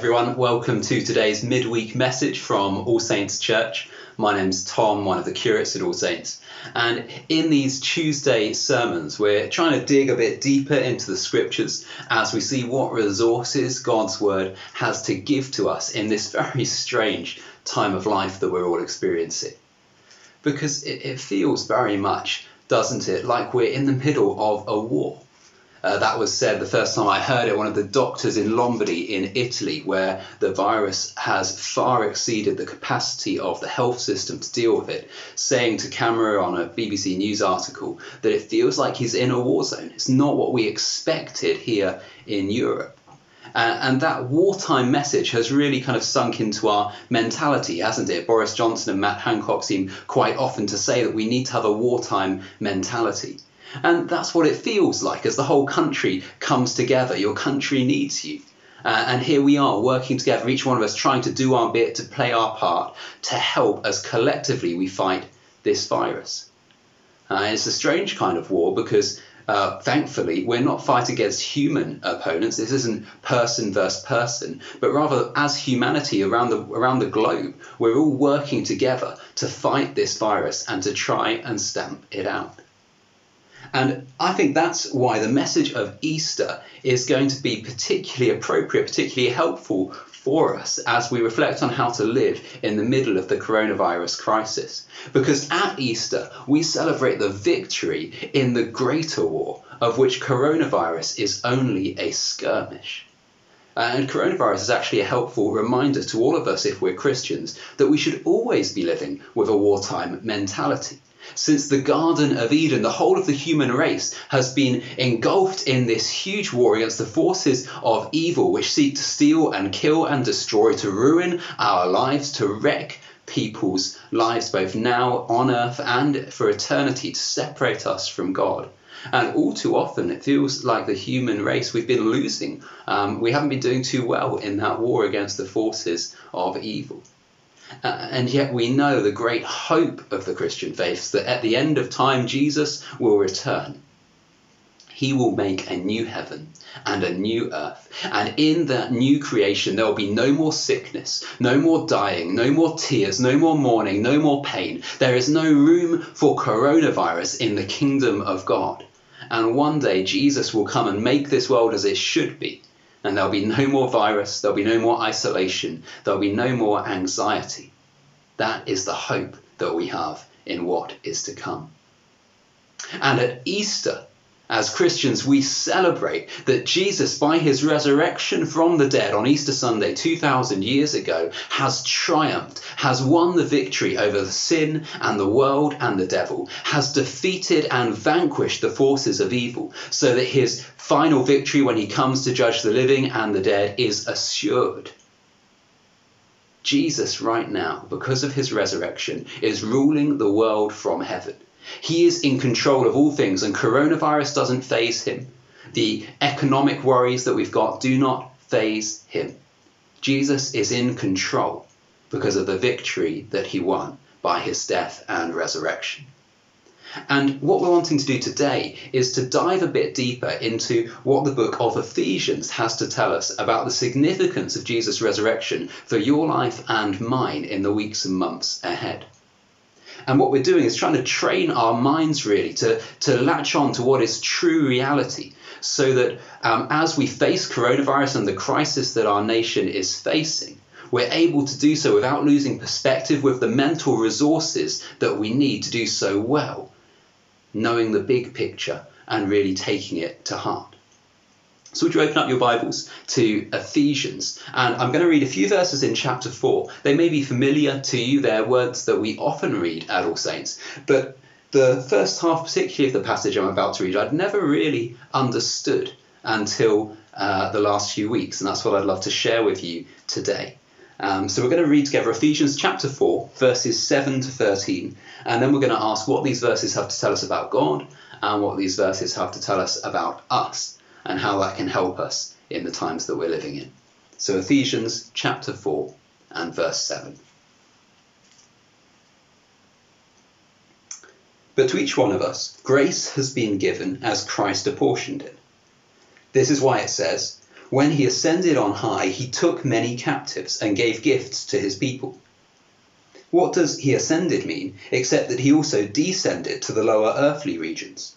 everyone. Welcome to today's midweek message from All Saints Church. My name's Tom, one of the curates at All Saints. And in these Tuesday sermons, we're trying to dig a bit deeper into the scriptures as we see what resources God's word has to give to us in this very strange time of life that we're all experiencing. Because it feels very much, doesn't it, like we're in the middle of a war. That was said the first time I heard it, one of the doctors in Lombardy in Italy, where the virus has far exceeded the capacity of the health system to deal with it, saying to camera on a BBC News article that it feels like he's in a war zone. It's not what we expected here in Europe. And that wartime message has really kind of sunk into our mentality, hasn't it? Boris Johnson and Matt Hancock seem quite often to say that we need to have a wartime mentality. And that's what it feels like as the whole country comes together. Your country needs you. And here we are working together, each one of us trying to do our bit, to play our part, to help as collectively we fight this virus. It's a strange kind of war because thankfully we're not fighting against human opponents. This isn't person versus person, but rather as humanity around the globe, we're all working together to fight this virus and to try and stamp it out. And I think that's why the message of Easter is going to be particularly appropriate, particularly helpful for us as we reflect on how to live in the middle of the coronavirus crisis. Because at Easter, we celebrate the victory in the greater war, of which coronavirus is only a skirmish. And coronavirus is actually a helpful reminder to all of us, if we're Christians, that we should always be living with a wartime mentality. Since the Garden of Eden, the whole of the human race has been engulfed in this huge war against the forces of evil which seek to steal and kill and destroy, to ruin our lives, to wreck people's lives both now on earth and for eternity, to separate us from God. And all too often it feels like the human race, we've been losing. We haven't been doing too well in that war against the forces of evil. And yet we know the great hope of the Christian faith, that at the end of time, Jesus will return. He will make a new heaven and a new earth. And in that new creation, there will be no more sickness, no more dying, no more tears, no more mourning, no more pain. There is no room for coronavirus in the kingdom of God. And one day Jesus will come and make this world as it should be. And there'll be no more virus, there'll be no more isolation, there'll be no more anxiety. That is the hope that we have in what is to come. And at Easter, as Christians, we celebrate that Jesus, by his resurrection from the dead on Easter Sunday 2,000 years ago, has triumphed, has won the victory over sin and the world and the devil, has defeated and vanquished the forces of evil, so that his final victory when he comes to judge the living and the dead is assured. Jesus right now, because of his resurrection, is ruling the world from heaven. He is in control of all things, and coronavirus doesn't faze him. The economic worries that we've got do not faze him. Jesus is in control because of the victory that he won by his death and resurrection. And what we're wanting to do today is to dive a bit deeper into what the book of Ephesians has to tell us about the significance of Jesus' resurrection for your life and mine in the weeks and months ahead. And what we're doing is trying to train our minds really to latch on to what is true reality, so that as we face coronavirus and the crisis that our nation is facing, we're able to do so without losing perspective, with the mental resources that we need to do so well, knowing the big picture and really taking it to heart. So would you open up your Bibles to Ephesians? And I'm going to read a few verses in chapter 4. They may be familiar to you. They're words that we often read at All Saints. But the first half, particularly of the passage I'm about to read, I'd never really understood until the last few weeks. And that's what I'd love to share with you today. So we're going to read together Ephesians chapter 4, verses 7 to 13. And then we're going to ask what these verses have to tell us about God and what these verses have to tell us about us, and how that can help us in the times that we're living in. So Ephesians chapter 4 and verse 7. But to each one of us, grace has been given as Christ apportioned it. This is why it says, When he ascended on high, he took many captives and gave gifts to his people. What does he ascended mean, except that he also descended to the lower earthly regions?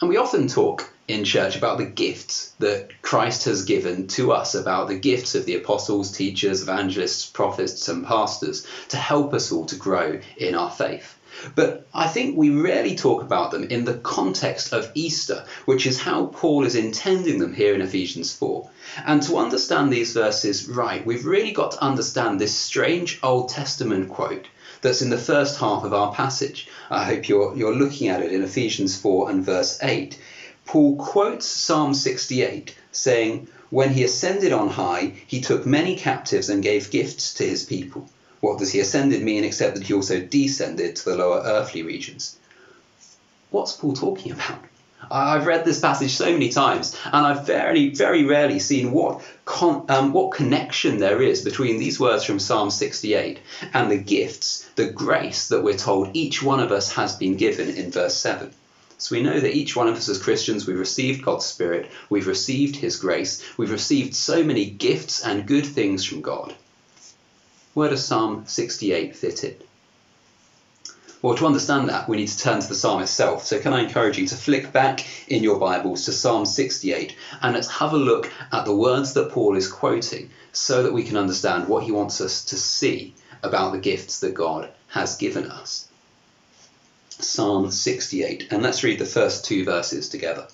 And we often talk in church about the gifts that Christ has given to us, about the gifts of the apostles, teachers, evangelists, prophets and pastors to help us all to grow in our faith. But I think we rarely talk about them in the context of Easter, which is how Paul is intending them here in Ephesians 4. And to understand these verses right, we've really got to understand this strange Old Testament quote that's in the first half of our passage. I hope you're looking at it in Ephesians 4 and verse 8. Paul quotes Psalm 68 saying, "When he ascended on high, he took many captives and gave gifts to his people." What does he ascended mean except that he also descended to the lower earthly regions? What's Paul talking about? I've read this passage so many times, and I've very rarely seen what connection there is between these words from Psalm 68 and the gifts, the grace that we're told each one of us has been given in verse 7. So we know that each one of us as Christians, we've received God's Spirit, we've received his grace, we've received so many gifts and good things from God. Where does Psalm 68 fit in? Well, to understand that, we need to turn to the psalm itself. So can I encourage you to flick back in your Bibles to Psalm 68, and let's have a look at the words that Paul is quoting so that we can understand what he wants us to see about the gifts that God has given us. Psalm 68, and let's read the first two verses together.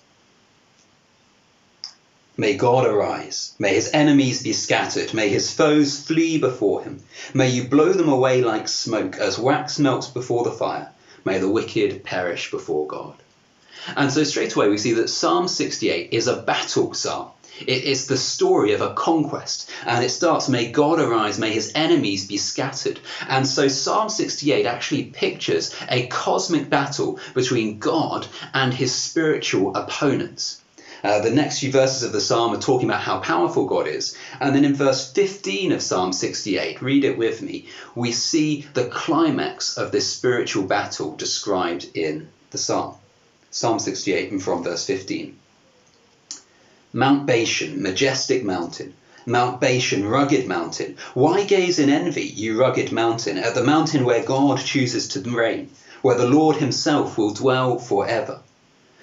May God arise, may his enemies be scattered, may his foes flee before him. May you blow them away like smoke, as wax melts before the fire. May the wicked perish before God. And so straight away we see that Psalm 68 is a battle psalm. It's the story of a conquest, and it starts, may God arise, may his enemies be scattered. And so Psalm 68 actually pictures a cosmic battle between God and his spiritual opponents. The next few verses of the psalm are talking about how powerful God is. And then in verse 15 of Psalm 68, read it with me, we see the climax of this spiritual battle described in the psalm. Psalm 68 and from verse 15. Mount Bashan, majestic mountain, Mount Bashan, rugged mountain. Why gaze in envy, you rugged mountain, at the mountain where God chooses to reign, where the Lord himself will dwell forever.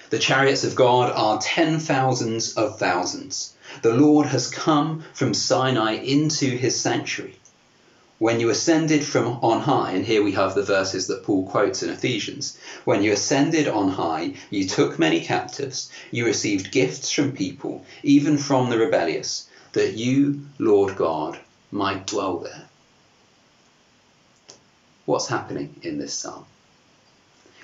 The chariots of God are 10,000s of thousands. The Lord has come from Sinai into his sanctuary. When you ascended from on high, and here we have the verses that Paul quotes in Ephesians, when you ascended on high, you took many captives, you received gifts from people, even from the rebellious, that you, Lord God, might dwell there. What's happening in this psalm?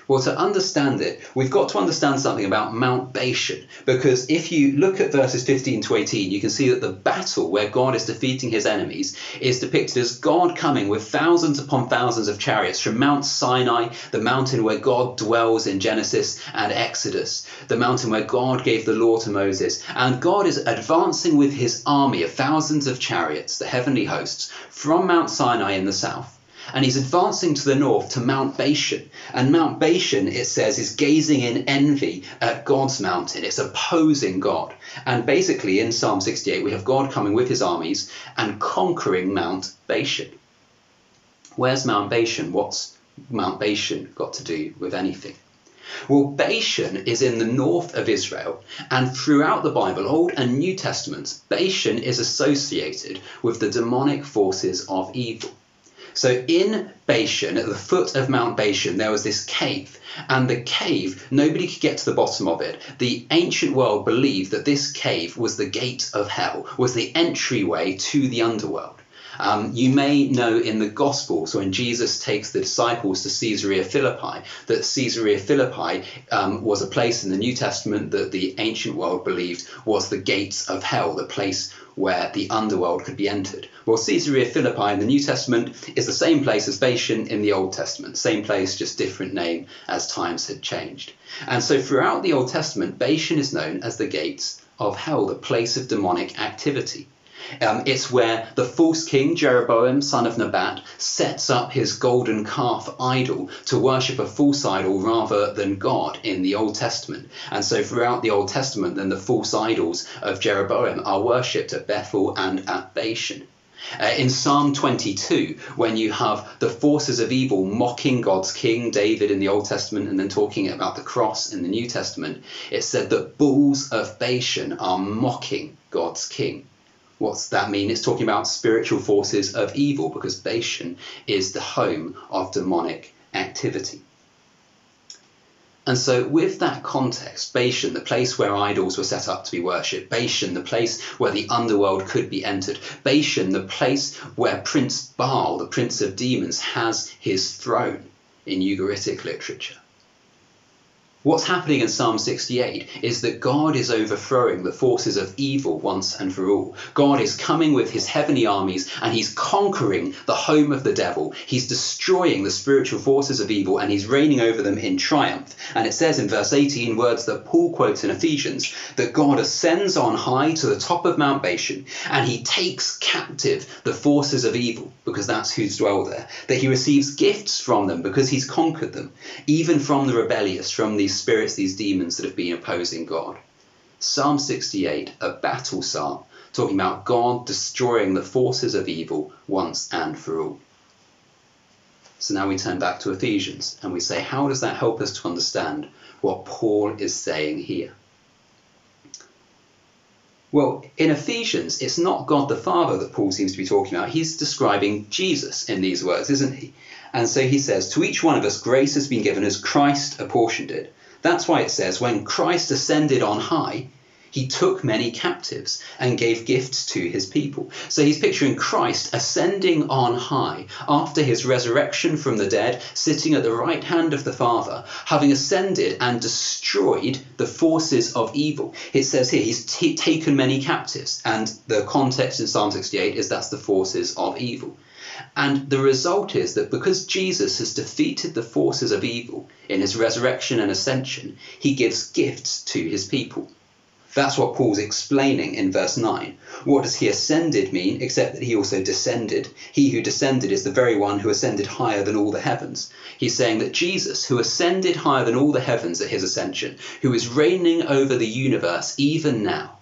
Well, to understand it, we've got to understand something about Mount Bashan, because if you look at verses 15 to 18, you can see that the battle where God is defeating his enemies is depicted as God coming with thousands upon thousands of chariots from Mount Sinai, the mountain where God dwells in Genesis and Exodus, the mountain where God gave the law to Moses. And God is advancing with his army of thousands of chariots, the heavenly hosts, from Mount Sinai in the south. And he's advancing to the north to Mount Bashan. And Mount Bashan, it says, is gazing in envy at God's mountain. It's opposing God. And basically in Psalm 68, we have God coming with his armies and conquering Mount Bashan. Where's Mount Bashan? What's Mount Bashan got to do with anything? Well, Bashan is in the north of Israel, and throughout the Bible, Old and New Testaments, Bashan is associated with the demonic forces of evil. So in Bashan, at the foot of Mount Bashan, there was this cave. And the cave, nobody could get to the bottom of it. The ancient world believed that this cave was the gate of hell, was the entryway to the underworld. You may know in the Gospels when Jesus takes the disciples to Caesarea Philippi, that Caesarea Philippi was a place in the New Testament that the ancient world believed was the gates of hell, the place where the underworld could be entered. Well, Caesarea Philippi in the New Testament is the same place as Bashan in the Old Testament, same place, just different name as times had changed. And so throughout the Old Testament, Bashan is known as the gates of hell, the place of demonic activity. It's where the false king, Jeroboam, son of Nebat, sets up his golden calf idol to worship a false idol rather than God in the Old Testament. And so throughout the Old Testament, then the false idols of Jeroboam are worshipped at Bethel and at Bashan. In Psalm 22, when you have the forces of evil mocking God's king, David, in the Old Testament, and then talking about the cross in the New Testament, it said that bulls of Bashan are mocking God's king. What's that mean? It's talking about spiritual forces of evil, because Bashan is the home of demonic activity. And so with that context, Bashan, the place where idols were set up to be worshipped, Bashan, the place where the underworld could be entered, Bashan, the place where Prince Baal, the prince of demons, has his throne in Ugaritic literature. What's happening in Psalm 68 is that God is overthrowing the forces of evil once and for all. God is coming with his heavenly armies and he's conquering the home of the devil. He's destroying the spiritual forces of evil and he's reigning over them in triumph. And it says in verse 18, words that Paul quotes in Ephesians, that God ascends on high to the top of Mount Bashan and he takes captive the forces of evil, because that's who's dwell there, that he receives gifts from them because he's conquered them, even from the rebellious, from these spirits, these demons that have been opposing God. Psalm 68, a battle psalm, talking about God destroying the forces of evil once and for all. So now we turn back to Ephesians and we say, how does that help us to understand what Paul is saying here? Well, in Ephesians, it's not God the Father that Paul seems to be talking about. He's describing Jesus in these words, isn't he? And so he says, to each one of us, grace has been given as Christ apportioned it. That's why it says, when Christ ascended on high, he took many captives and gave gifts to his people. So he's picturing Christ ascending on high after his resurrection from the dead, sitting at the right hand of the Father, having ascended and destroyed the forces of evil. It says here, he's taken many captives. And the context in Psalm 68 is that's the forces of evil. And the result is that because Jesus has defeated the forces of evil in his resurrection and ascension, he gives gifts to his people. That's what Paul's explaining in verse 9. What does he ascended mean, except that he also descended? He who descended is the very one who ascended higher than all the heavens. He's saying that Jesus, who ascended higher than all the heavens at his ascension, who is reigning over the universe even now,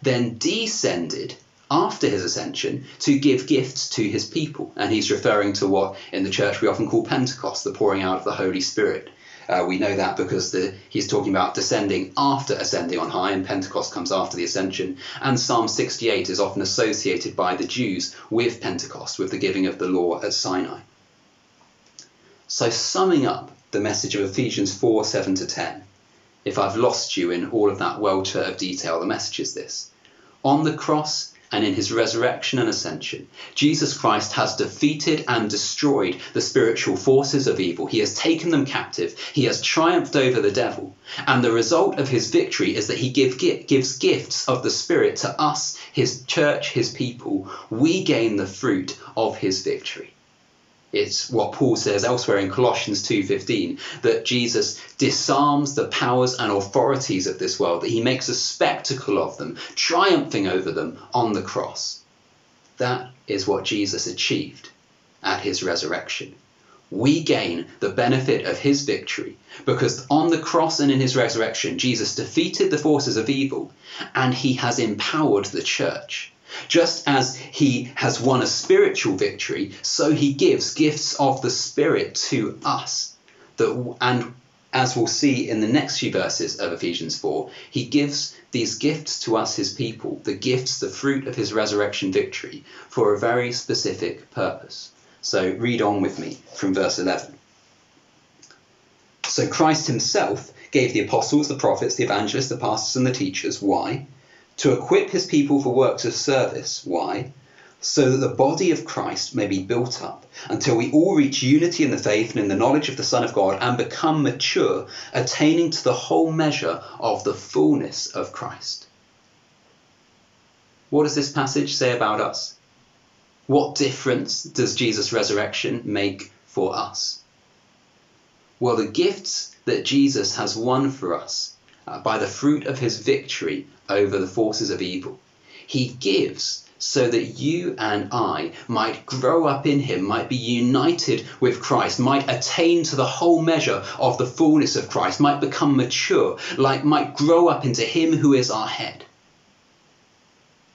then descended after his ascension to give gifts to his people. And he's referring to what in the church we often call Pentecost, the pouring out of the Holy Spirit. We know that because he's talking about descending after ascending on high, and Pentecost comes after the ascension. And Psalm 68 is often associated by the Jews with Pentecost, with the giving of the law at Sinai. So summing up the message of Ephesians 4, 7 to 10, if I've lost you in all of that welter of detail, the message is this. On the cross, and in his resurrection and ascension, Jesus Christ has defeated and destroyed the spiritual forces of evil. He has taken them captive. He has triumphed over the devil. And the result of his victory is that he gives gifts of the Spirit to us, his church, his people. We gain the fruit of his victory. It's what Paul says elsewhere in Colossians 2:15, that Jesus disarms the powers and authorities of this world, that he makes a spectacle of them, triumphing over them on the cross. That is what Jesus achieved at his resurrection. We gain the benefit of his victory because on the cross and in his resurrection, Jesus defeated the forces of evil and he has empowered the church. Just as he has won a spiritual victory, so he gives gifts of the Spirit to us. And as we'll see in the next few verses of Ephesians 4, he gives these gifts to us, his people, the gifts, the fruit of his resurrection victory, for a very specific purpose. So read on with me from verse 11. So Christ himself gave the apostles, the prophets, the evangelists, the pastors and the teachers. Why? To equip his people for works of service. Why? so that the body of Christ may be built up until we all reach unity in the faith and in the knowledge of the Son of God and become mature, attaining to the whole measure of the fullness of Christ. What does this passage say about us? What difference does Jesus' resurrection make for us? Well, the gifts that Jesus has won for us by the fruit of his victory over the forces of evil, he gives so that you and I might grow up in him, might be united with Christ, might attain to the whole measure of the fullness of Christ, might become mature, might grow up into him who is our head.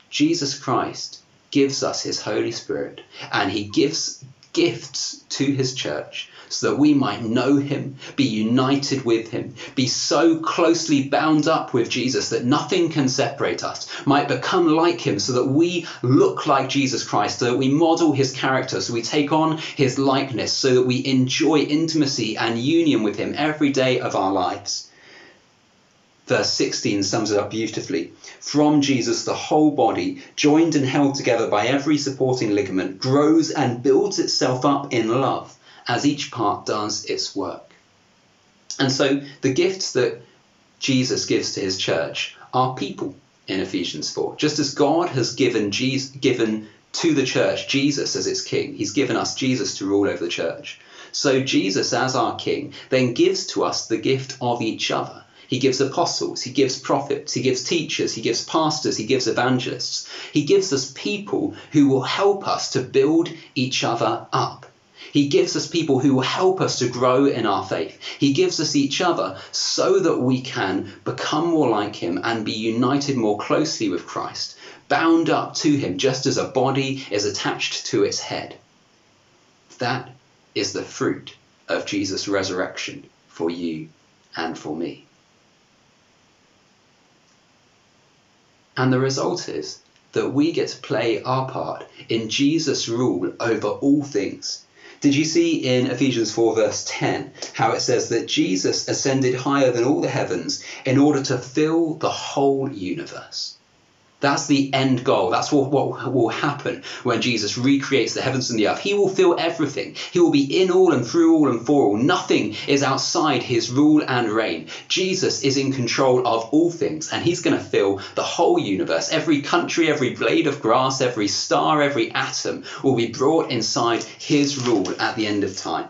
Jesus Christ gives us his Holy Spirit, and he gives gifts to his church so that we might know him, be united with him, be so closely bound up with Jesus that nothing can separate us, might become like him so that we look like Jesus Christ, so that we model his character, so we take on his likeness, so that we enjoy intimacy and union with him every day of our lives. Verse 16 sums it up beautifully. From Jesus, the whole body, joined and held together by every supporting ligament, grows and builds itself up in love as each part does its work. And so the gifts that Jesus gives to his church are people in Ephesians 4. Just as God has given to the church Jesus as its king, he's given us Jesus to rule over the church. So Jesus, as our king, then gives to us the gift of each other. He gives apostles, he gives prophets, he gives teachers, he gives pastors, he gives evangelists. He gives us people who will help us to build each other up. He gives us people who will help us to grow in our faith. He gives us each other so that we can become more like him and be united more closely with Christ, bound up to him just as a body is attached to its head. That is the fruit of Jesus' resurrection for you and for me. And the result is that we get to play our part in Jesus' rule over all things. Did you see in Ephesians 4 verse 10 how it says that Jesus ascended higher than all the heavens in order to fill the whole universe? That's the end goal. That's what will happen when Jesus recreates the heavens and the earth. He will fill everything. He will be in all and through all and for all. Nothing is outside his rule and reign. Jesus is in control of all things, and he's going to fill the whole universe. Every country, every blade of grass, every star, every atom will be brought inside his rule at the end of time.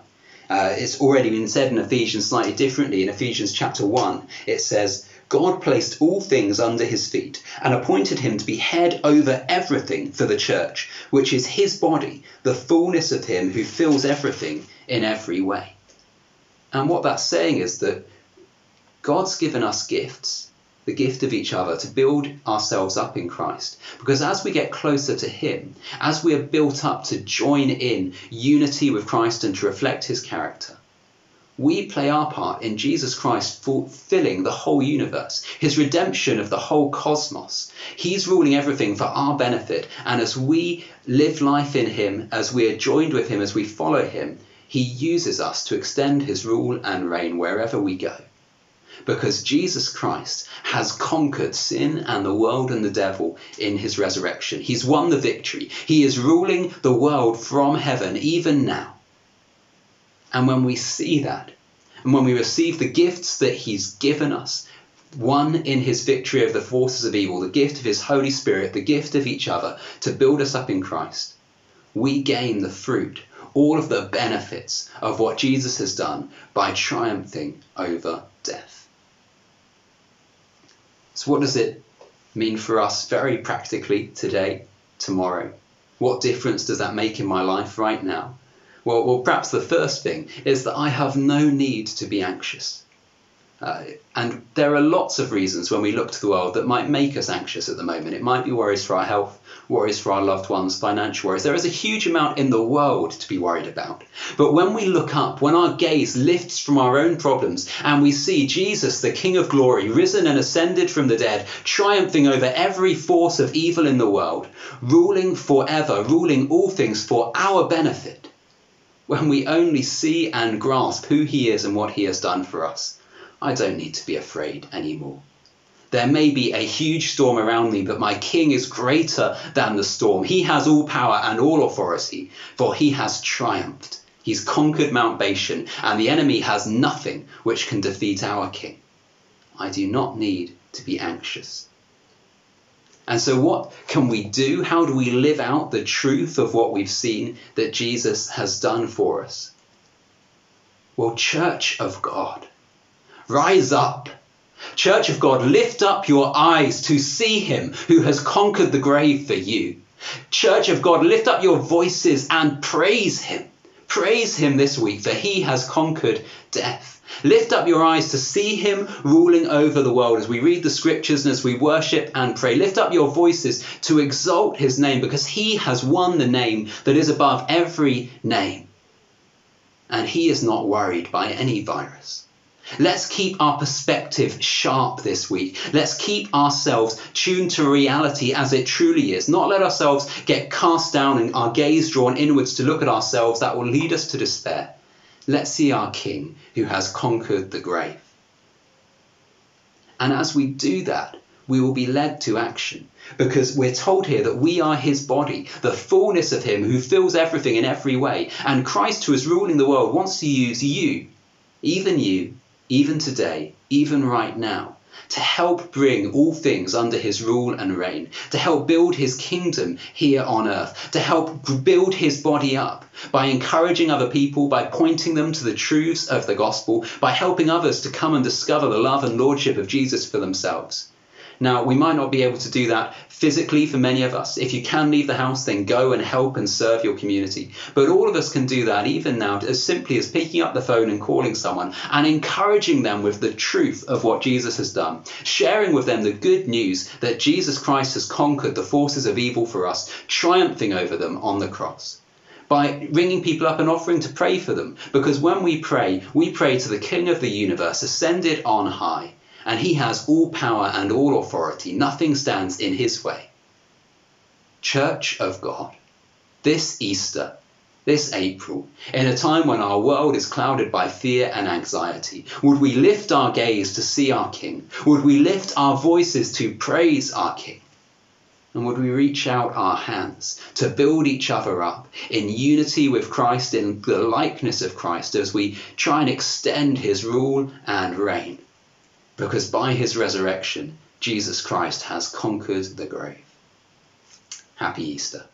It's already been said in Ephesians slightly differently. In Ephesians chapter 1, it says, God placed all things under his feet and appointed him to be head over everything for the church, which is his body, the fullness of him who fills everything in every way. And what that's saying is that God's given us gifts, the gift of each other, to build ourselves up in Christ. Because as we get closer to him, as we are built up to join in unity with Christ and to reflect his character, we play our part in Jesus Christ fulfilling the whole universe, his redemption of the whole cosmos. He's ruling everything for our benefit. And as we live life in him, as we are joined with him, as we follow him, he uses us to extend his rule and reign wherever we go. Because Jesus Christ has conquered sin and the world and the devil in his resurrection. He's won the victory. He is ruling the world from heaven, even now. And when we see that, and when we receive the gifts that he's given us, one in his victory over the forces of evil, the gift of his Holy Spirit, the gift of each other to build us up in Christ, we gain the fruit, all of the benefits of what Jesus has done by triumphing over death. So what does it mean for us very practically today, tomorrow? What difference does that make in my life right now? Well, perhaps the first thing is that I have no need to be anxious. And there are lots of reasons when we look to the world that might make us anxious at the moment. It might be worries for our health, worries for our loved ones, financial worries. There is a huge amount in the world to be worried about. But when we look up, when our gaze lifts from our own problems and we see Jesus, the King of glory, risen and ascended from the dead, triumphing over every force of evil in the world, ruling forever, ruling all things for our benefit, when we only see and grasp who he is and what he has done for us, I don't need to be afraid anymore. There may be a huge storm around me, but my king is greater than the storm. He has all power and all authority, for he has triumphed. He's conquered Mount Bashan, and the enemy has nothing which can defeat our king. I do not need to be anxious. And so what can we do? How do we live out the truth of what we've seen that Jesus has done for us? Well, Church of God, rise up. Church of God, lift up your eyes to see him who has conquered the grave for you. Church of God, lift up your voices and praise him. Praise him this week, for he has conquered death. Lift up your eyes to see him ruling over the world as we read the scriptures and as we worship and pray. Lift up your voices to exalt his name, because he has won the name that is above every name. And he is not worried by any virus. Let's keep our perspective sharp this week. Let's keep ourselves tuned to reality as it truly is. Not let ourselves get cast down and our gaze drawn inwards to look at ourselves. That will lead us to despair. Let's see our King who has conquered the grave. And as we do that, we will be led to action, because we're told here that we are his body, the fullness of him who fills everything in every way. And Christ, who is ruling the world, wants to use you, even today, even right now, to help bring all things under his rule and reign, to help build his kingdom here on earth, to help build his body up by encouraging other people, by pointing them to the truths of the gospel, by helping others to come and discover the love and lordship of Jesus for themselves. Now, we might not be able to do that physically for many of us. If you can leave the house, then go and help and serve your community. But all of us can do that even now, as simply as picking up the phone and calling someone and encouraging them with the truth of what Jesus has done, sharing with them the good news that Jesus Christ has conquered the forces of evil for us, triumphing over them on the cross. By ringing people up and offering to pray for them, because when we pray to the King of the universe, ascended on high. And he has all power and all authority. Nothing stands in his way. Church of God, this Easter, this April, in a time when our world is clouded by fear and anxiety, would we lift our gaze to see our King? Would we lift our voices to praise our King? And would we reach out our hands to build each other up in unity with Christ, in the likeness of Christ, as we try and extend his rule and reign? Because by his resurrection, Jesus Christ has conquered the grave. Happy Easter.